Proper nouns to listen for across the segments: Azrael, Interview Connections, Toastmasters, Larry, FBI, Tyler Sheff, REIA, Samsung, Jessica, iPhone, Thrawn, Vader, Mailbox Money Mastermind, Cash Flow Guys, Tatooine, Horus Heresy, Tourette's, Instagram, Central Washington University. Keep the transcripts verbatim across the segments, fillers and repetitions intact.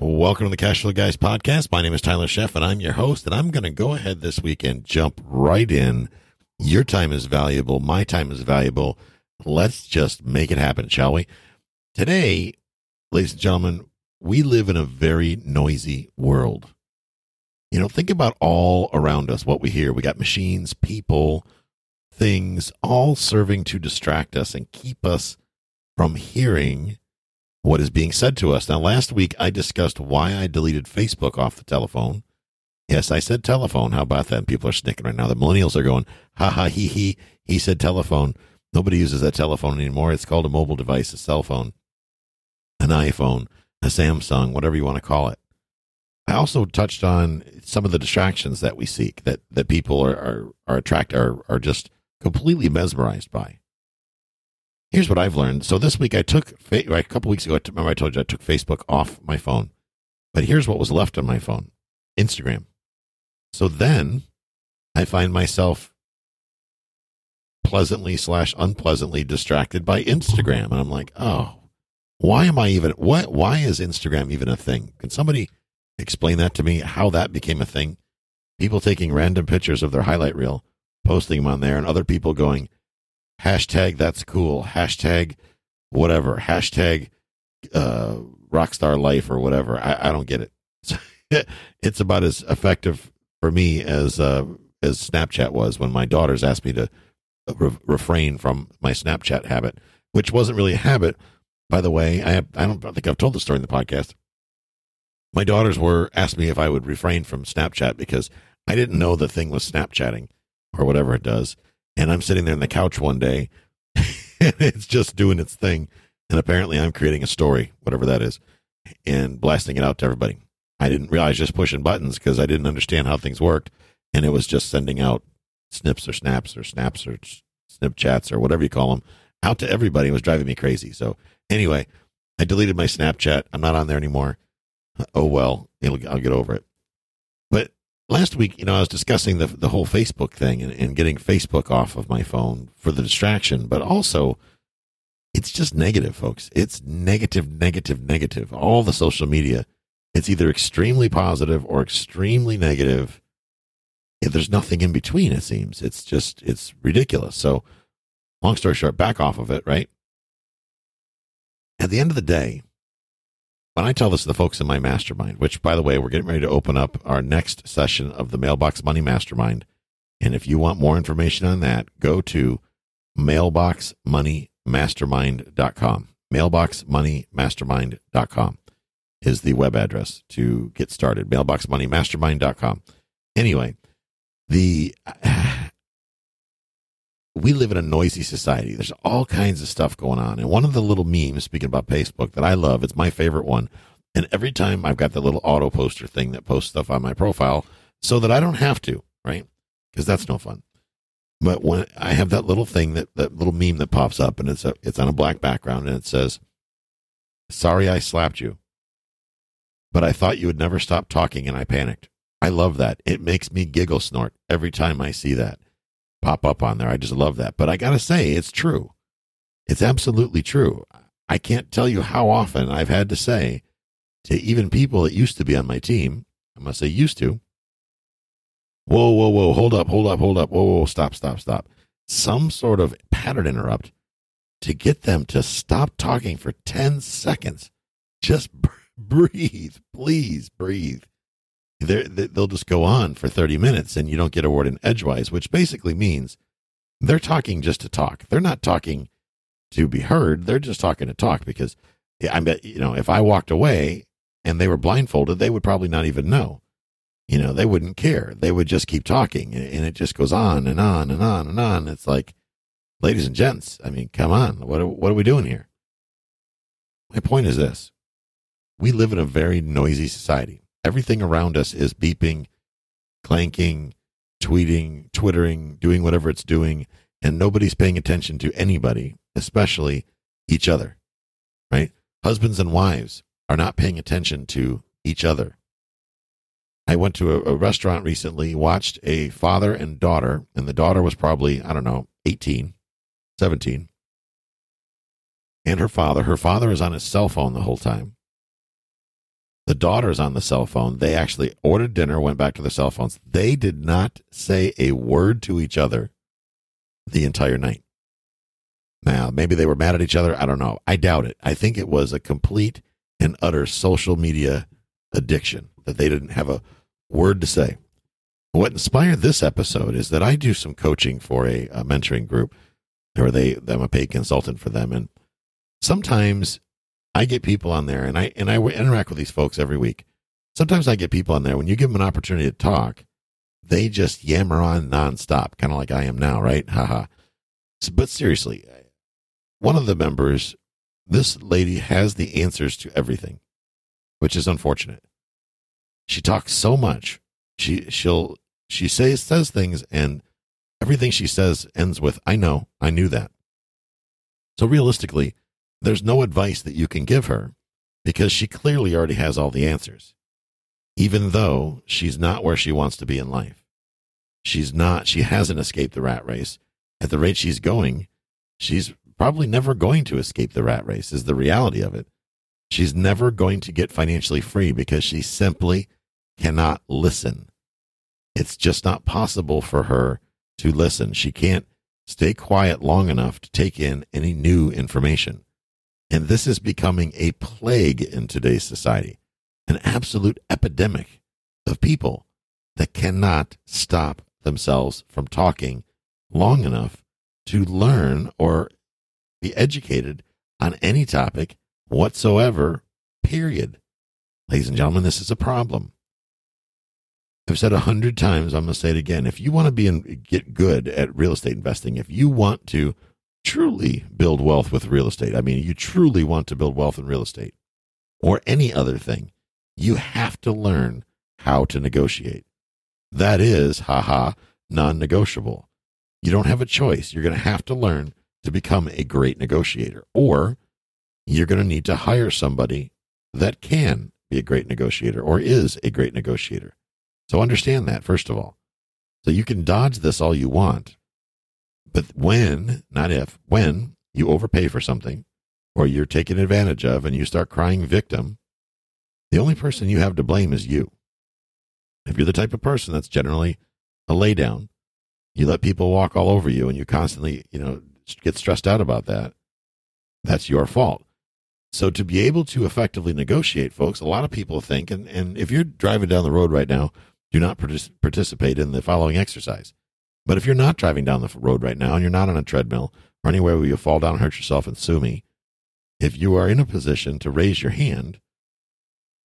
Welcome to the Cash Flow Guys podcast. My name is Tyler Sheff, and I'm your host, and I'm going to go ahead this week and jump right in. Your time is valuable. My time is valuable. Let's just make it happen, shall we? Today, ladies and gentlemen, we live in a very noisy world. You know, think about all around us, what we hear. We got machines, people, things, all serving to distract us and keep us from hearing what is being said to us. Now, last week, I discussed why I deleted Facebook off the telephone. Yes, I said telephone. How about that? And people are snicking right now. The millennials are going, ha ha, he, he, he said telephone. Nobody uses that telephone anymore. It's called a mobile device, a cell phone, an iPhone, a Samsung, whatever you want to call it. I also touched on some of the distractions that we seek, that, that people are, are, are attracted, are, are just completely mesmerized by. Here's what I've learned. So this week I took, a couple weeks ago, remember I told you I took Facebook off my phone, but here's what was left on my phone, Instagram. So then I find myself pleasantly slash unpleasantly distracted by Instagram. And I'm like, oh, why am I even, what, why is Instagram even a thing? Can somebody explain that to me, how that became a thing? People taking random pictures of their highlight reel, posting them on there, and other people going, hashtag that's cool, hashtag whatever, hashtag uh, rockstar life or whatever. I, I don't get it. It's about as effective for me as uh, as Snapchat was when my daughters asked me to re- refrain from my Snapchat habit, which wasn't really a habit. By the way, I, I don't I think I've told the story in the podcast. My daughters were asked me if I would refrain from Snapchat because I didn't know the thing was Snapchatting or whatever it does. And I'm sitting there on the couch one day, and it's just doing its thing. And apparently I'm creating a story, whatever that is, and blasting it out to everybody. I didn't realize just pushing buttons because I didn't understand how things worked. And it was just sending out snips or snaps or snaps or Snapchats or whatever you call them out to everybody. It was driving me crazy. So anyway, I deleted my Snapchat. I'm not on there anymore. Oh, well, it'll, I'll get over it. But last week, you know, I was discussing the the whole Facebook thing and, and getting Facebook off of my phone for the distraction, but also it's just negative, folks. It's negative, negative, negative. All the social media, it's either extremely positive or extremely negative. There's nothing in between, it seems. It's just, it's ridiculous. So long story short, back off of it, right? At the end of the day, when I tell this to the folks in my mastermind, which, by the way, we're getting ready to open up our next session of the Mailbox Money Mastermind. And if you want more information on that, go to mailbox money mastermind dot com. mailbox money mastermind dot com is the web address to get started. mailbox money mastermind dot com. Anyway, the we live in a noisy society. There's all kinds of stuff going on. And one of the little memes, speaking about Facebook, that I love, it's my favorite one. And every time I've got the little auto poster thing that posts stuff on my profile so that I don't have to, right? Because that's no fun. But when I have that little thing, that, that little meme that pops up, and it's a, it's on a black background, and it says, sorry I slapped you, but I thought you would never stop talking, and I panicked. I love that. It makes me giggle snort every time I see that pop up on there. I just love that. But I got to say, it's true. It's absolutely true. I can't tell you how often I've had to say to even people that used to be on my team, I must say used to, whoa, whoa, whoa, hold up, hold up, hold up, whoa, whoa, stop, stop, stop. Some sort of pattern interrupt to get them to stop talking for ten seconds. Just breathe, please breathe. they'll just go on for thirty minutes and you don't get a word in edgewise, which basically means they're talking just to talk. They're not talking to be heard. They're just talking to talk, because I bet, you know, if I walked away and they were blindfolded, they would probably not even know. You know, they wouldn't care. They would just keep talking, and it just goes on and on and on and on. It's like, ladies and gents, I mean, come on, what are, what are we doing here? My point is this. We live in a very noisy society. Everything around us is beeping, clanking, tweeting, twittering, doing whatever it's doing, and nobody's paying attention to anybody, especially each other, right? Husbands and wives are not paying attention to each other. I went to a, a restaurant recently, watched a father and daughter, and the daughter was probably, I don't know, eighteen, seventeen, and her father. Her father is on his cell phone the whole time. The daughter's on the cell phone. They actually ordered dinner, went back to their cell phones. They did not say a word to each other the entire night. Now, maybe they were mad at each other. I don't know. I doubt it. I think it was a complete and utter social media addiction that they didn't have a word to say. What inspired this episode is that I do some coaching for a, a mentoring group, or they, I'm a paid consultant for them. And sometimes I get people on there, and I and I interact with these folks every week. Sometimes I get people on there, when you give them an opportunity to talk, they just yammer on nonstop, kind of like I am now, right? Haha. But seriously, one of the members, this lady has the answers to everything, which is unfortunate. She talks so much. She she'll she says says things, and everything she says ends with, "I know, I knew that." So realistically, there's no advice that you can give her, because she clearly already has all the answers, even though she's not where she wants to be in life. She's not, she hasn't escaped the rat race. At the rate she's going, she's probably never going to escape the rat race, is the reality of it. She's never going to get financially free because she simply cannot listen. It's just not possible for her to listen. She can't stay quiet long enough to take in any new information. And this is becoming a plague in today's society, an absolute epidemic of people that cannot stop themselves from talking long enough to learn or be educated on any topic whatsoever, period. Ladies and gentlemen, this is a problem. I've said a hundred times, I'm going to say it again. If you want to be in, get good at real estate investing, if you want to truly build wealth with real estate. I mean, you truly want to build wealth in real estate or any other thing. You have to learn how to negotiate. That is, haha, non-negotiable. You don't have a choice. You're going to have to learn to become a great negotiator, or you're going to need to hire somebody that can be a great negotiator or is a great negotiator. So understand that, first of all. So you can dodge this all you want. But when, not if, when you overpay for something or you're taken advantage of and you start crying victim, the only person you have to blame is you. If you're the type of person that's generally a lay down, you let people walk all over you and you constantly, you know, get stressed out about that, that's your fault. So to be able to effectively negotiate, folks, a lot of people think, and, and if you're driving down the road right now, do not partic- participate in the following exercise. But if you're not driving down the road right now and you're not on a treadmill or anywhere where you fall down and hurt yourself and sue me, if you are in a position to raise your hand,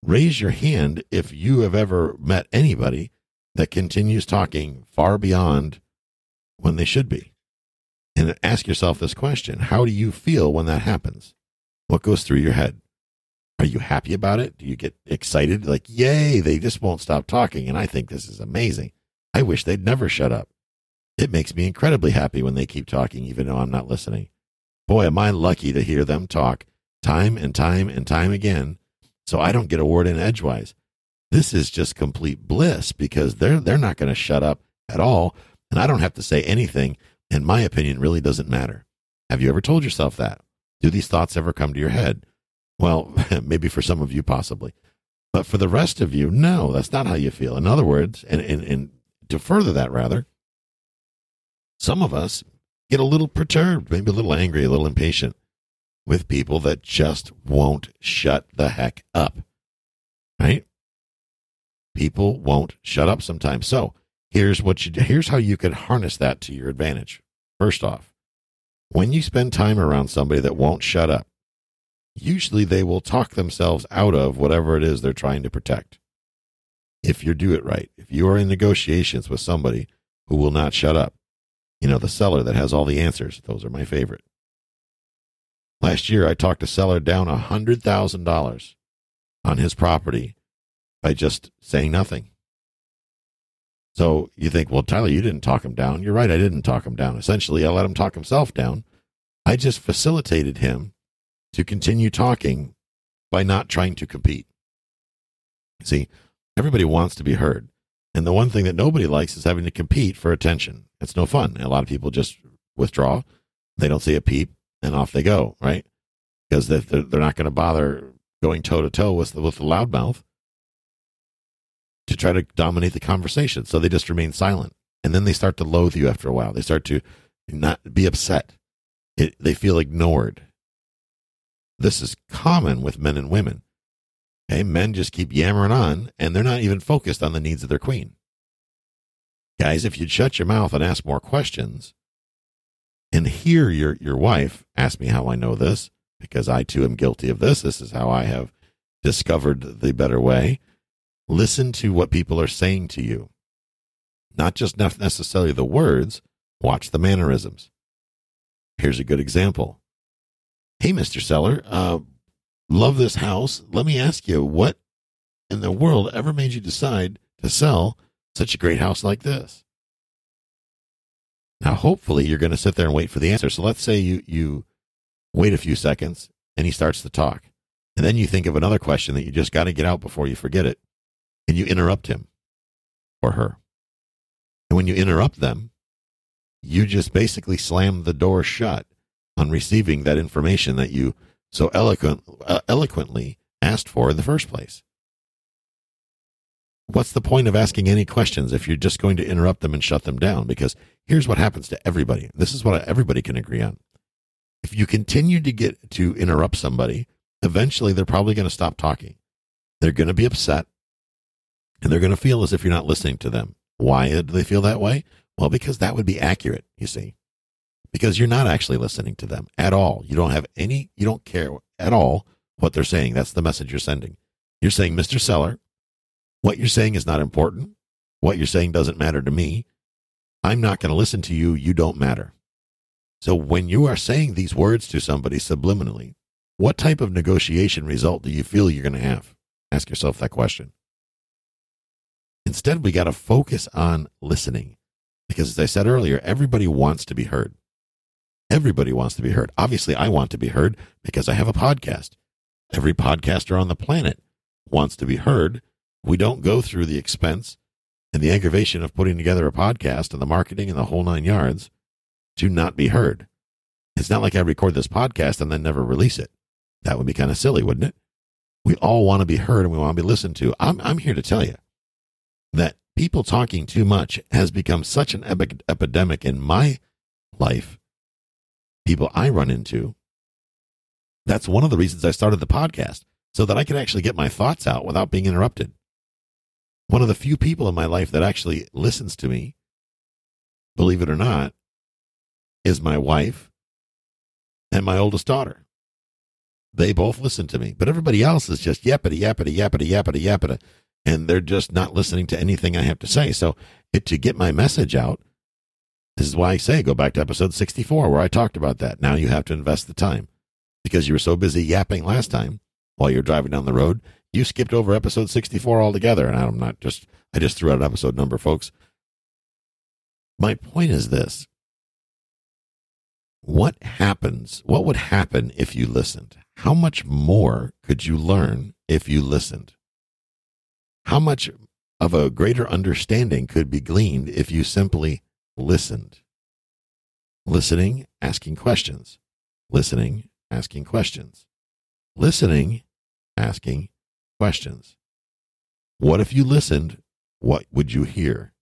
raise your hand if you have ever met anybody that continues talking far beyond when they should be. And ask yourself this question. How do you feel when that happens? What goes through your head? Are you happy about it? Do you get excited? Like, yay, they just won't stop talking and I think this is amazing. I wish they'd never shut up. It makes me incredibly happy when they keep talking, even though I'm not listening. Boy, am I lucky to hear them talk time and time and time again, so I don't get a word in edgewise. This is just complete bliss because they're, they're not going to shut up at all, and I don't have to say anything, and my opinion really doesn't matter. Have you ever told yourself that? Do these thoughts ever come to your head? Well, maybe for some of you, possibly. But for the rest of you, no, that's not how you feel. In other words, and, and, and to further that, rather, some of us get a little perturbed, maybe a little angry, a little impatient with people that just won't shut the heck up, right? people won't shut up sometimes. So here's what you do. Here's how you can harness that to your advantage. First off, when you spend time around somebody that won't shut up, usually they will talk themselves out of whatever it is they're trying to protect. If you do it right, if you are in negotiations with somebody who will not shut up, you know, the seller that has all the answers, those are my favorite. Last year, I talked a seller down one hundred thousand dollars on his property by just saying nothing. So you think, well, Tyler, you didn't talk him down. You're right, I didn't talk him down. Essentially, I let him talk himself down. I just facilitated him to continue talking by not trying to compete. See, everybody wants to be heard. And the one thing that nobody likes is having to compete for attention. It's no fun. A lot of people just withdraw. They don't say a peep, and off they go, right? Because they're, they're not going to bother going toe-to-toe with the, with the loudmouth to try to dominate the conversation. So they just remain silent. And then they start to loathe you after a while. They start to not be upset. It, they feel ignored. This is common with men and women. Okay, men just keep yammering on, and they're not even focused on the needs of their queen. Guys, if you'd shut your mouth and ask more questions, and hear your, your wife ask me how I know this, because I too am guilty of this. This is how I have discovered the better way. Listen to what people are saying to you. Not just necessarily the words, watch the mannerisms. Here's a good example. Hey, Mister Seller, uh, love this house. Let me ask you, what in the world ever made you decide to sell such a great house like this? Now, hopefully you're going to sit there and wait for the answer. So let's say you, you wait a few seconds and he starts to talk. And then you think of another question that you just got to get out before you forget it. And you interrupt him or her. And when you interrupt them, you just basically slam the door shut on receiving that information that you so eloquent, uh, eloquently asked for in the first place. What's the point of asking any questions if you're just going to interrupt them and shut them down? Because here's what happens to everybody. This is what everybody can agree on. If you continue to get to interrupt somebody, eventually they're probably going to stop talking. They're going to be upset, and they're going to feel as if you're not listening to them. Why do they feel that way? Well, because that would be accurate, you see. Because you're not actually listening to them at all. You don't have any, you don't care at all what they're saying. That's the message you're sending. You're saying, Mister Seller, what you're saying is not important. What you're saying doesn't matter to me. I'm not going to listen to you. You don't matter. So when you are saying these words to somebody subliminally, what type of negotiation result do you feel you're going to have? Ask yourself that question. Instead, we got to focus on listening because, as I said earlier, everybody wants to be heard. Everybody wants to be heard. Obviously, I want to be heard because I have a podcast. Every podcaster on the planet wants to be heard. We don't go through the expense and the aggravation of putting together a podcast and the marketing and the whole nine yards to not be heard. It's not like I record this podcast and then never release it. That would be kind of silly, wouldn't it? We all want to be heard and we want to be listened to. I'm, I'm here to tell you that people talking too much has become such an epi- epidemic in my life, people I run into. That's one of the reasons I started the podcast, so that I could actually get my thoughts out without being interrupted. One of the few people in my life that actually listens to me, believe it or not, is my wife and my oldest daughter. They both listen to me, but everybody else is just yappity, yappity, yappity, yappity, yappity, and they're just not listening to anything I have to say. So it, to get my message out, this is why I say go back to episode sixty-four where I talked about that. Now you have to invest the time because you were so busy yapping last time while you're driving down the road. You skipped over episode sixty-four altogether, and I'm not just, I just threw out an episode number, folks. My point is this. What happens, what would happen if you listened? How much more could you learn if you listened? How much of a greater understanding could be gleaned if you simply listened? Listening, asking questions. Listening, asking questions. Listening, asking questions. What if you listened? What would you hear?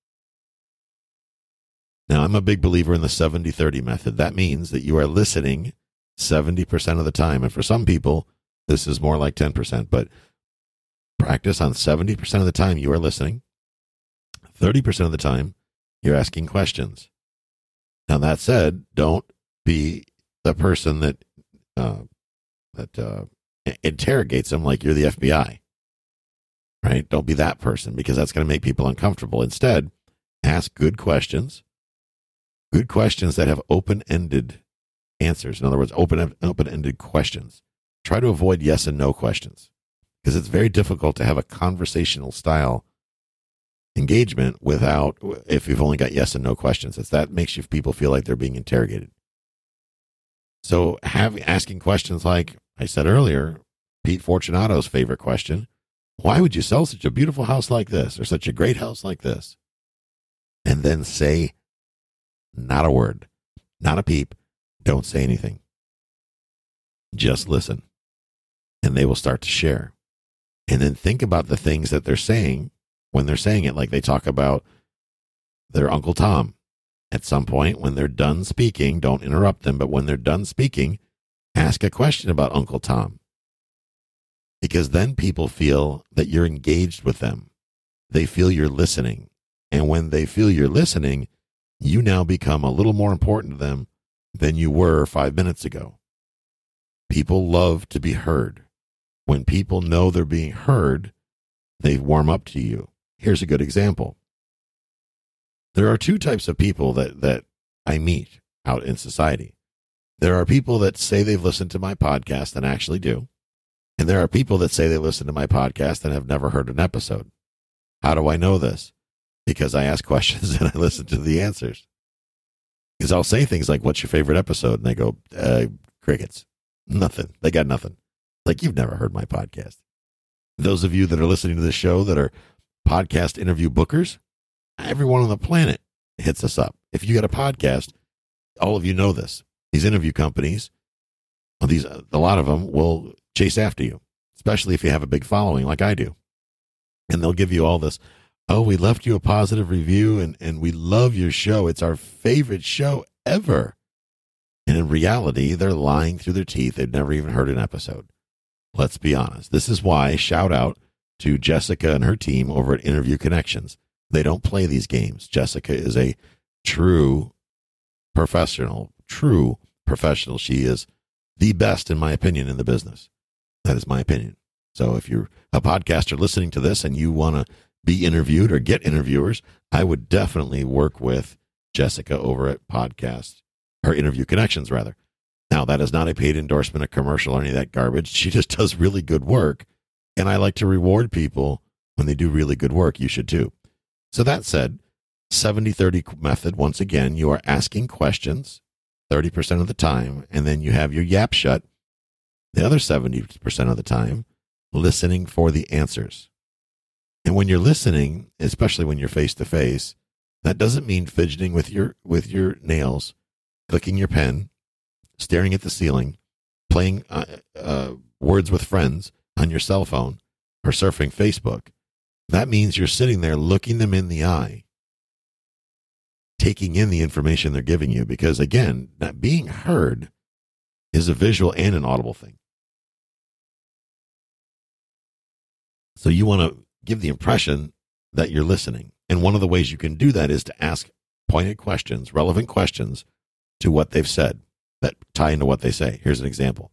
Now, I'm a big believer in the seventy thirty method. That means that you are listening seventy percent of the time. And for some people, this is more like ten percent. But practice on seventy percent of the time you are listening, thirty percent of the time you're asking questions. Now, that said, don't be the person that uh, that uh, interrogates them like you're the F B I, right? Don't be that person, because that's going to make people uncomfortable. Instead, ask good questions, good questions that have open-ended answers. In other words, open open-ended questions. Try to avoid yes and no questions, because it's very difficult to have a conversational style engagement without, if you've only got yes and no questions. It's that makes you people feel like they're being interrogated. So have asking questions like I said earlier, Pete Fortunato's favorite question: why would you sell such a beautiful house like this, or such a great house like this? And then say not a word, not a peep. Don't say anything. Just listen, and they will start to share. And then think about the things that they're saying when they're saying it. Like they talk about their Uncle Tom. At some point, when they're done speaking, don't interrupt them, but when they're done speaking, ask a question about Uncle Tom, because then people feel that you're engaged with them. They feel you're listening. And when they feel you're listening, you now become a little more important to them than you were five minutes ago. People love to be heard. When people know they're being heard, they warm up to you. Here's a good example. There are two types of people that, that I meet out in society. There are people that say they've listened to my podcast and actually do. And there are people that say they listen to my podcast and have never heard an episode. How do I know this? Because I ask questions and I listen to the answers. Because I'll say things like, what's your favorite episode? And they go, uh, crickets. Nothing. They got nothing. Like, you've never heard my podcast. Those of you that are listening to this show that are podcast interview bookers, everyone on the planet hits us up. If you got a podcast, all of you know this. These interview companies, these a lot of them will chase after you, especially if you have a big following like I do. And they'll give you all this, oh, we left you a positive review and, and we love your show. It's our favorite show ever. And in reality, they're lying through their teeth. They've never even heard an episode. Let's be honest. This is why, shout out to Jessica and her team over at Interview Connections. They don't play these games. Jessica is a true professional, true professional. She is the best, in my opinion, in the business. That is my opinion. So if you're a podcaster listening to this and you want to be interviewed or get interviewers, I would definitely work with Jessica over at Podcast, her Interview Connections, rather. Now, that is not a paid endorsement, a commercial, or any of that garbage. She just does really good work, and I like to reward people when they do really good work. You should too. So that said, seventy thirty method, once again, you are asking questions thirty percent of the time, and then you have your yap shut the other seventy percent of the time, listening for the answers. And when you're listening, especially when you're face-to-face, that doesn't mean fidgeting with your with your nails, clicking your pen, staring at the ceiling, playing uh, uh, words with friends on your cell phone, or surfing Facebook. That means you're sitting there looking them in the eye, taking in the information they're giving you. Because again, that being heard is a visual and an audible thing. So you want to give the impression that you're listening. And one of the ways you can do that is to ask pointed questions, relevant questions, to what they've said that tie into what they say. Here's an example.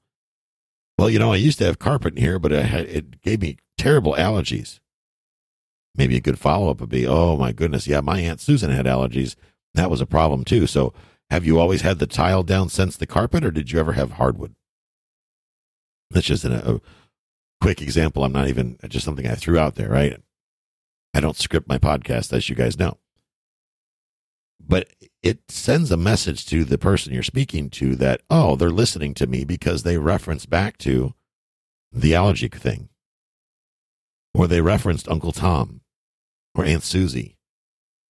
Well, you know, I used to have carpet in here, but it, had, it gave me terrible allergies. Maybe a good follow-up would be, oh my goodness, yeah, my Aunt Susan had allergies. That was a problem too. So have you always had the tile down since the carpet, or did you ever have hardwood? That's just an, a quick example. I'm not even, just something I threw out there, right? I don't script my podcast, as you guys know. But it sends a message to the person you're speaking to that, oh, they're listening to me because they reference back to the allergy thing, or they referenced Uncle Tom or Aunt Susie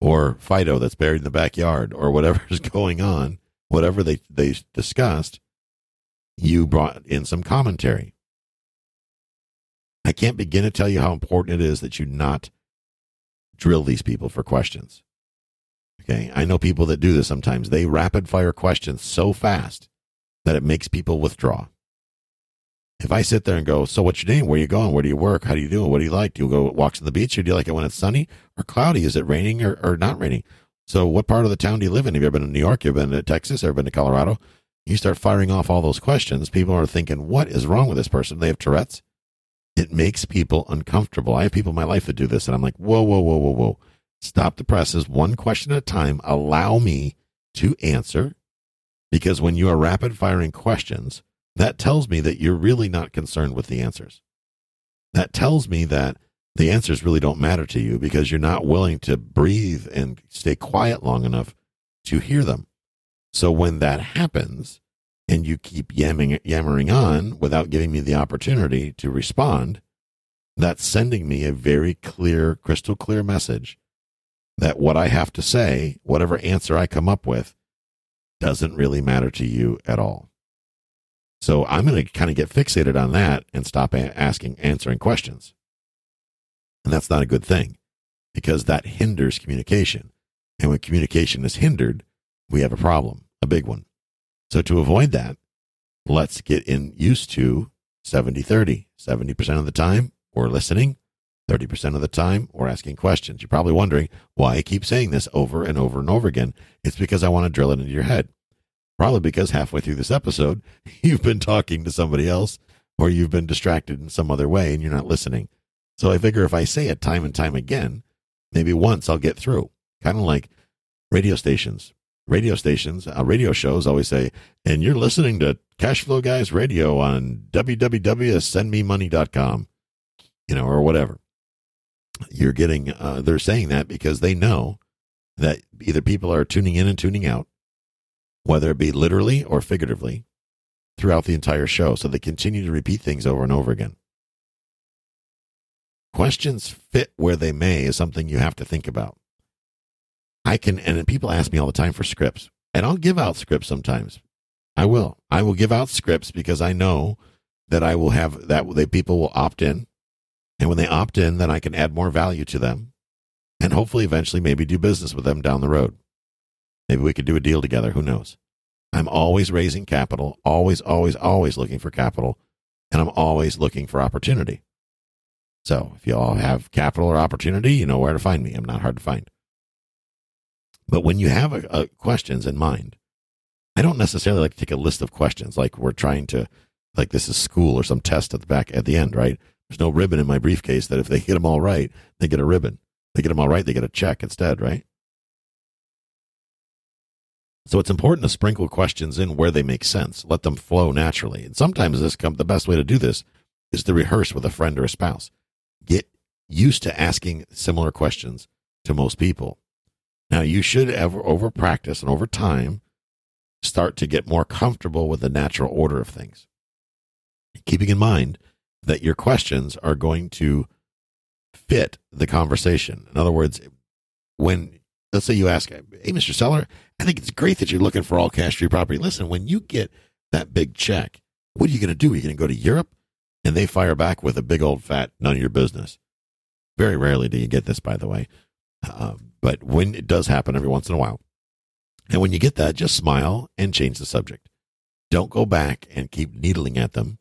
or Fido that's buried in the backyard or whatever is going on, whatever they, they discussed. You brought in some commentary. I can't begin to tell you how important it is that you not drill these people for questions. Okay. I know people that do this sometimes. They rapid fire questions so fast that it makes people withdraw. If I sit there and go, so what's your name? Where are you going? Where do you work? How do you do it? What do you like? Do you go walks on the beach? Or do you like it when it's sunny or cloudy? Is it raining or, or not raining? So what part of the town do you live in? Have you ever been to New York? Have you been to Texas? Have you been to Colorado? You start firing off all those questions. People are thinking, what is wrong with this person? They have Tourette's. It makes people uncomfortable. I have people in my life that do this, and I'm like, whoa, whoa, whoa, whoa, whoa. Stop the presses. One question at a time. Allow me to answer, because when you are rapid firing questions, that tells me that you're really not concerned with the answers. That tells me that the answers really don't matter to you, because you're not willing to breathe and stay quiet long enough to hear them. So when that happens, and you keep yamming, yammering on without giving me the opportunity to respond, that's sending me a very clear, crystal clear message that what I have to say, whatever answer I come up with, doesn't really matter to you at all. So I'm going to kind of get fixated on that and stop asking, answering questions. And that's not a good thing, because that hinders communication. And when communication is hindered, we have a problem, a big one. So to avoid that, let's get in used to seventy thirty. seventy percent of the time we're listening, thirty percent of the time we're asking questions. You're probably wondering why I keep saying this over and over and over again. It's because I want to drill it into your head. Probably because halfway through this episode, you've been talking to somebody else, or you've been distracted in some other way and you're not listening. So I figure if I say it time and time again, maybe once I'll get through. Kind of like radio stations. Radio stations, uh, radio shows always say, and you're listening to Cash Flow Guys Radio on w w w dot send me money dot com, you know, or whatever. You're getting, uh, they're saying that because they know that either people are tuning in and tuning out, whether it be literally or figuratively, throughout the entire show. So they continue to repeat things over and over again. Questions fit where they may is something you have to think about. I can, and people ask me all the time for scripts, and I'll give out scripts sometimes. I will. I will give out scripts because I know that I will have that they people will opt in. And when they opt in, then I can add more value to them and hopefully eventually maybe do business with them down the road. Maybe we could do a deal together. Who knows? I'm always raising capital, always, always, always looking for capital. And I'm always looking for opportunity. So if you all have capital or opportunity, you know where to find me. I'm not hard to find. But when you have a, a questions in mind, I don't necessarily like to take a list of questions like we're trying to, like this is school or some test at the back at the end, right? There's no ribbon in my briefcase that if they get them all right, they get a ribbon. They get them all right, they get a check instead, right? So it's important to sprinkle questions in where they make sense. Let them flow naturally. And sometimes this comes, the best way to do this is to rehearse with a friend or a spouse. Get used to asking similar questions to most people. Now, you should, ever, over practice and over time, start to get more comfortable with the natural order of things, keeping in mind that your questions are going to fit the conversation. In other words, when, let's say you ask, hey, Mister Seller, I think it's great that you're looking for all cash for your property. Listen, when you get that big check, what are you going to do? Are you going to go to Europe? And they fire back with a big old fat, none of your business. Very rarely do you get this, by the way. Uh, but when it does happen every once in a while, and when you get that, just smile and change the subject. Don't go back and keep needling at them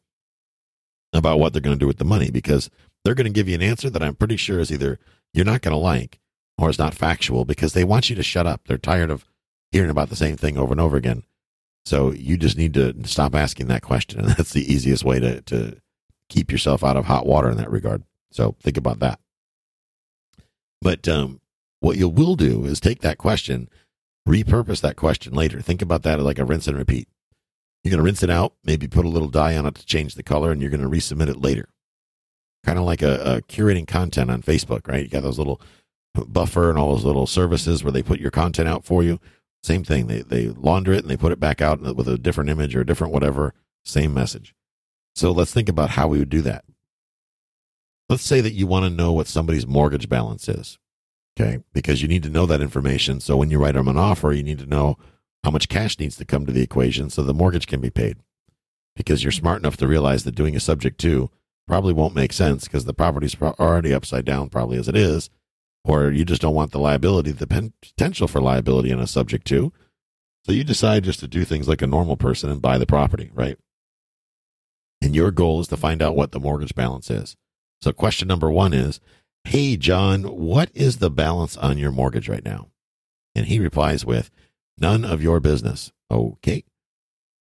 about what they're going to do with the money, because they're going to give you an answer that I'm pretty sure is either you're not going to like or is not factual, because they want you to shut up. They're tired of hearing about the same thing over and over again. So you just need to stop asking that question. And that's the easiest way to, to keep yourself out of hot water in that regard. So think about that. But, um, what you will do is take that question, repurpose that question later. Think about that like a rinse and repeat. You're going to rinse it out, maybe put a little dye on it to change the color, and you're going to resubmit it later. Kind of like a, a curating content on Facebook, right? You got those little buffer and all those little services where they put your content out for you. Same thing. They, they launder it and they put it back out with a different image or a different whatever, same message. So let's think about how we would do that. Let's say that you want to know what somebody's mortgage balance is. Okay, because you need to know that information. So when you write them an offer, you need to know how much cash needs to come to the equation so the mortgage can be paid, because you're smart enough to realize that doing a subject to probably won't make sense because the property's already upside down probably as it is, or you just don't want the liability, the potential for liability in a subject to. So you decide just to do things like a normal person and buy the property, right? And your goal is to find out what the mortgage balance is. So question number one is, hey, John, what is the balance on your mortgage right now? And he replies with, none of your business. Okay.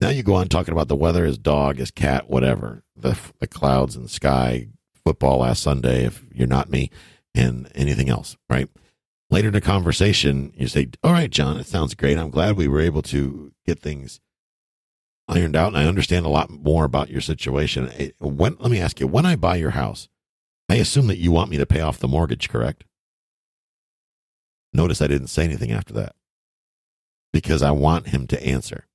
Now you go on talking about the weather, his dog, his cat, whatever, the, the clouds and the sky, football last Sunday, if you're not me, and anything else, right? Later in the conversation, you say, all right, John, it sounds great. I'm glad we were able to get things ironed out, and I understand a lot more about your situation. When, let me ask you, when I buy your house, I assume that you want me to pay off the mortgage, correct? Notice I didn't say anything after that because I want him to answer.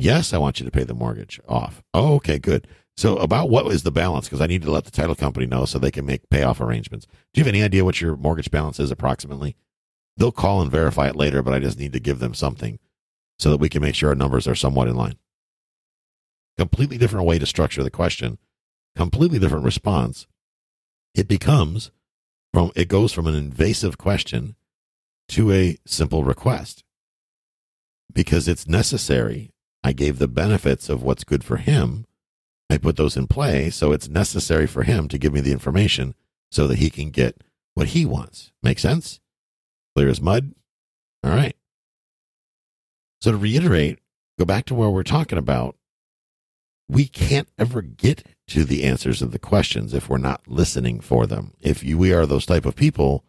Yes, I want you to pay the mortgage off. Oh, okay, good. So about what is the balance? Because I need to let the title company know so they can make payoff arrangements. Do you have any idea what your mortgage balance is approximately? They'll call and verify it later, but I just need to give them something so that we can make sure our numbers are somewhat in line. Completely different way to structure the question. Completely different response. It becomes from, it goes from an invasive question to a simple request because it's necessary. I gave the benefits of what's good for him. I put those in play. So it's necessary for him to give me the information so that he can get what he wants. Make sense? Clear as mud. All right. So to reiterate, go back to where we're talking about, we can't ever get to the answers of the questions if we're not listening for them. If you, we are those type of people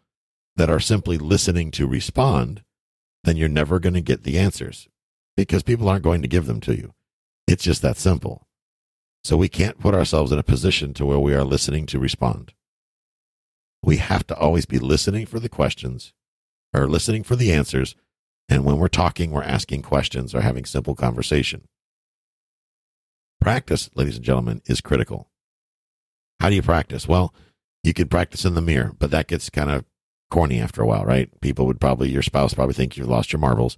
that are simply listening to respond, then you're never going to get the answers because people aren't going to give them to you. It's just that simple. So we can't put ourselves in a position to where we are listening to respond. We have to always be listening for the questions or listening for the answers. And when we're talking, we're asking questions or having simple conversation. Practice, ladies and gentlemen, is critical. How do you practice? Well, you could practice in the mirror, but that gets kind of corny after a while, right? People would probably, your spouse probably think you've lost your marbles.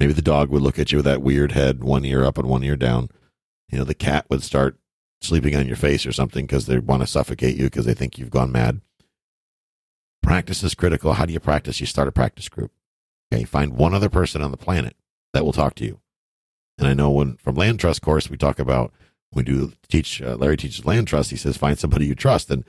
Maybe the dog would look at you with that weird head, one ear up and one ear down. You know, the cat would start sleeping on your face or something because they want to suffocate you because they think you've gone mad. Practice is critical. How do you practice? You start a practice group. Okay, find one other person on the planet that will talk to you. And I know when from Land Trust course, we talk about, we do teach, uh, Larry teaches Land Trust. He says, find somebody you trust. And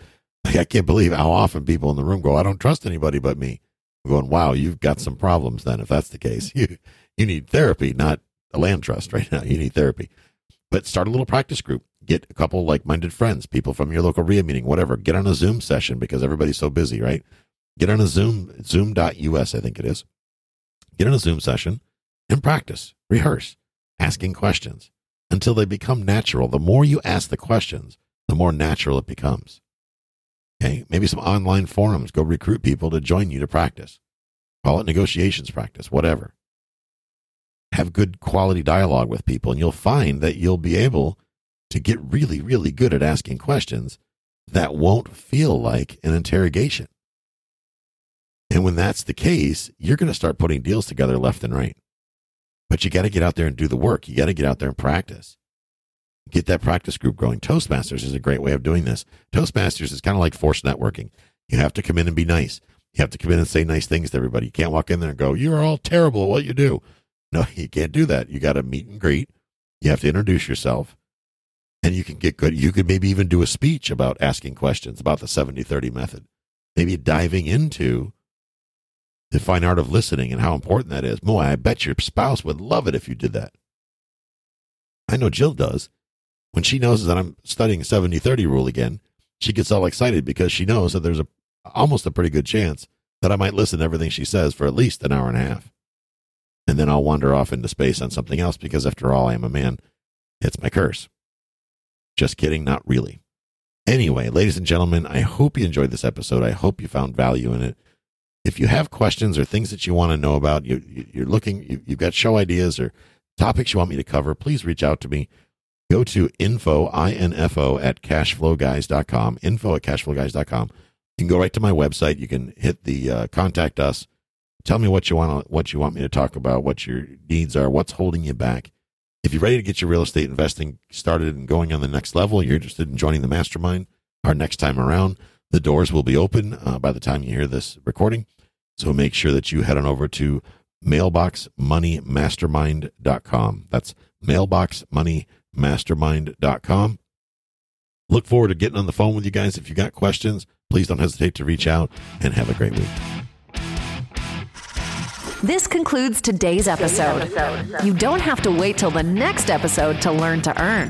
like, I can't believe how often people in the room go, I don't trust anybody but me. I'm going, wow, you've got some problems then. If that's the case, you, you need therapy, not a land trust right now. You need therapy, but start a little practice group, get a couple like-minded friends, people from your local R E I A meeting, whatever, get on a Zoom session because everybody's so busy, right? Get on a Zoom, zoom dot U S, I think it is. Get in a Zoom session and practice, rehearse, asking questions until they become natural. The more you ask the questions, the more natural it becomes. Okay, maybe some online forums. Go recruit people to join you to practice. Call it negotiations practice, whatever. Have good quality dialogue with people, and you'll find that you'll be able to get really, really good at asking questions that won't feel like an interrogation. And when that's the case, you're going to start putting deals together left and right. But you got to get out there and do the work. You got to get out there and practice. Get that practice group going. Toastmasters is a great way of doing this. Toastmasters is kind of like forced networking. You have to come in and be nice. You have to come in and say nice things to everybody. You can't walk in there and go, you're all terrible at what you do. No, you can't do that. You got to meet and greet. You have to introduce yourself. And you can get good. You could maybe even do a speech about asking questions, about the seventy thirty method. Maybe diving into the fine art of listening and how important that is. Boy, I bet your spouse would love it if you did that. I know Jill does. When she knows that I'm studying seventy thirty rule again, she gets all excited because she knows that there's a almost a pretty good chance that I might listen to everything she says for at least an hour and a half. And then I'll wander off into space on something else because after all, I am a man. It's my curse. Just kidding. Not really. Anyway, ladies and gentlemen, I hope you enjoyed this episode. I hope you found value in it. If you have questions or things that you want to know about, you, you're looking, you, you've got show ideas or topics you want me to cover, please reach out to me. Go to info, I N F O, at cash flow guys dot com, info at cash flow guys dot com. You can go right to my website. You can hit the uh, contact us. Tell me what you want, what you want me to talk about, what your needs are, what's holding you back. If you're ready to get your real estate investing started and going on the next level, you're interested in joining the mastermind our next time around, the doors will be open uh, by the time you hear this recording. So make sure that you head on over to mailbox money mastermind dot com. That's mailbox money mastermind dot com. Look forward to getting on the phone with you guys. If you got questions, please don't hesitate to reach out, and have a great week. This concludes today's episode. You don't have to wait till the next episode to learn to earn.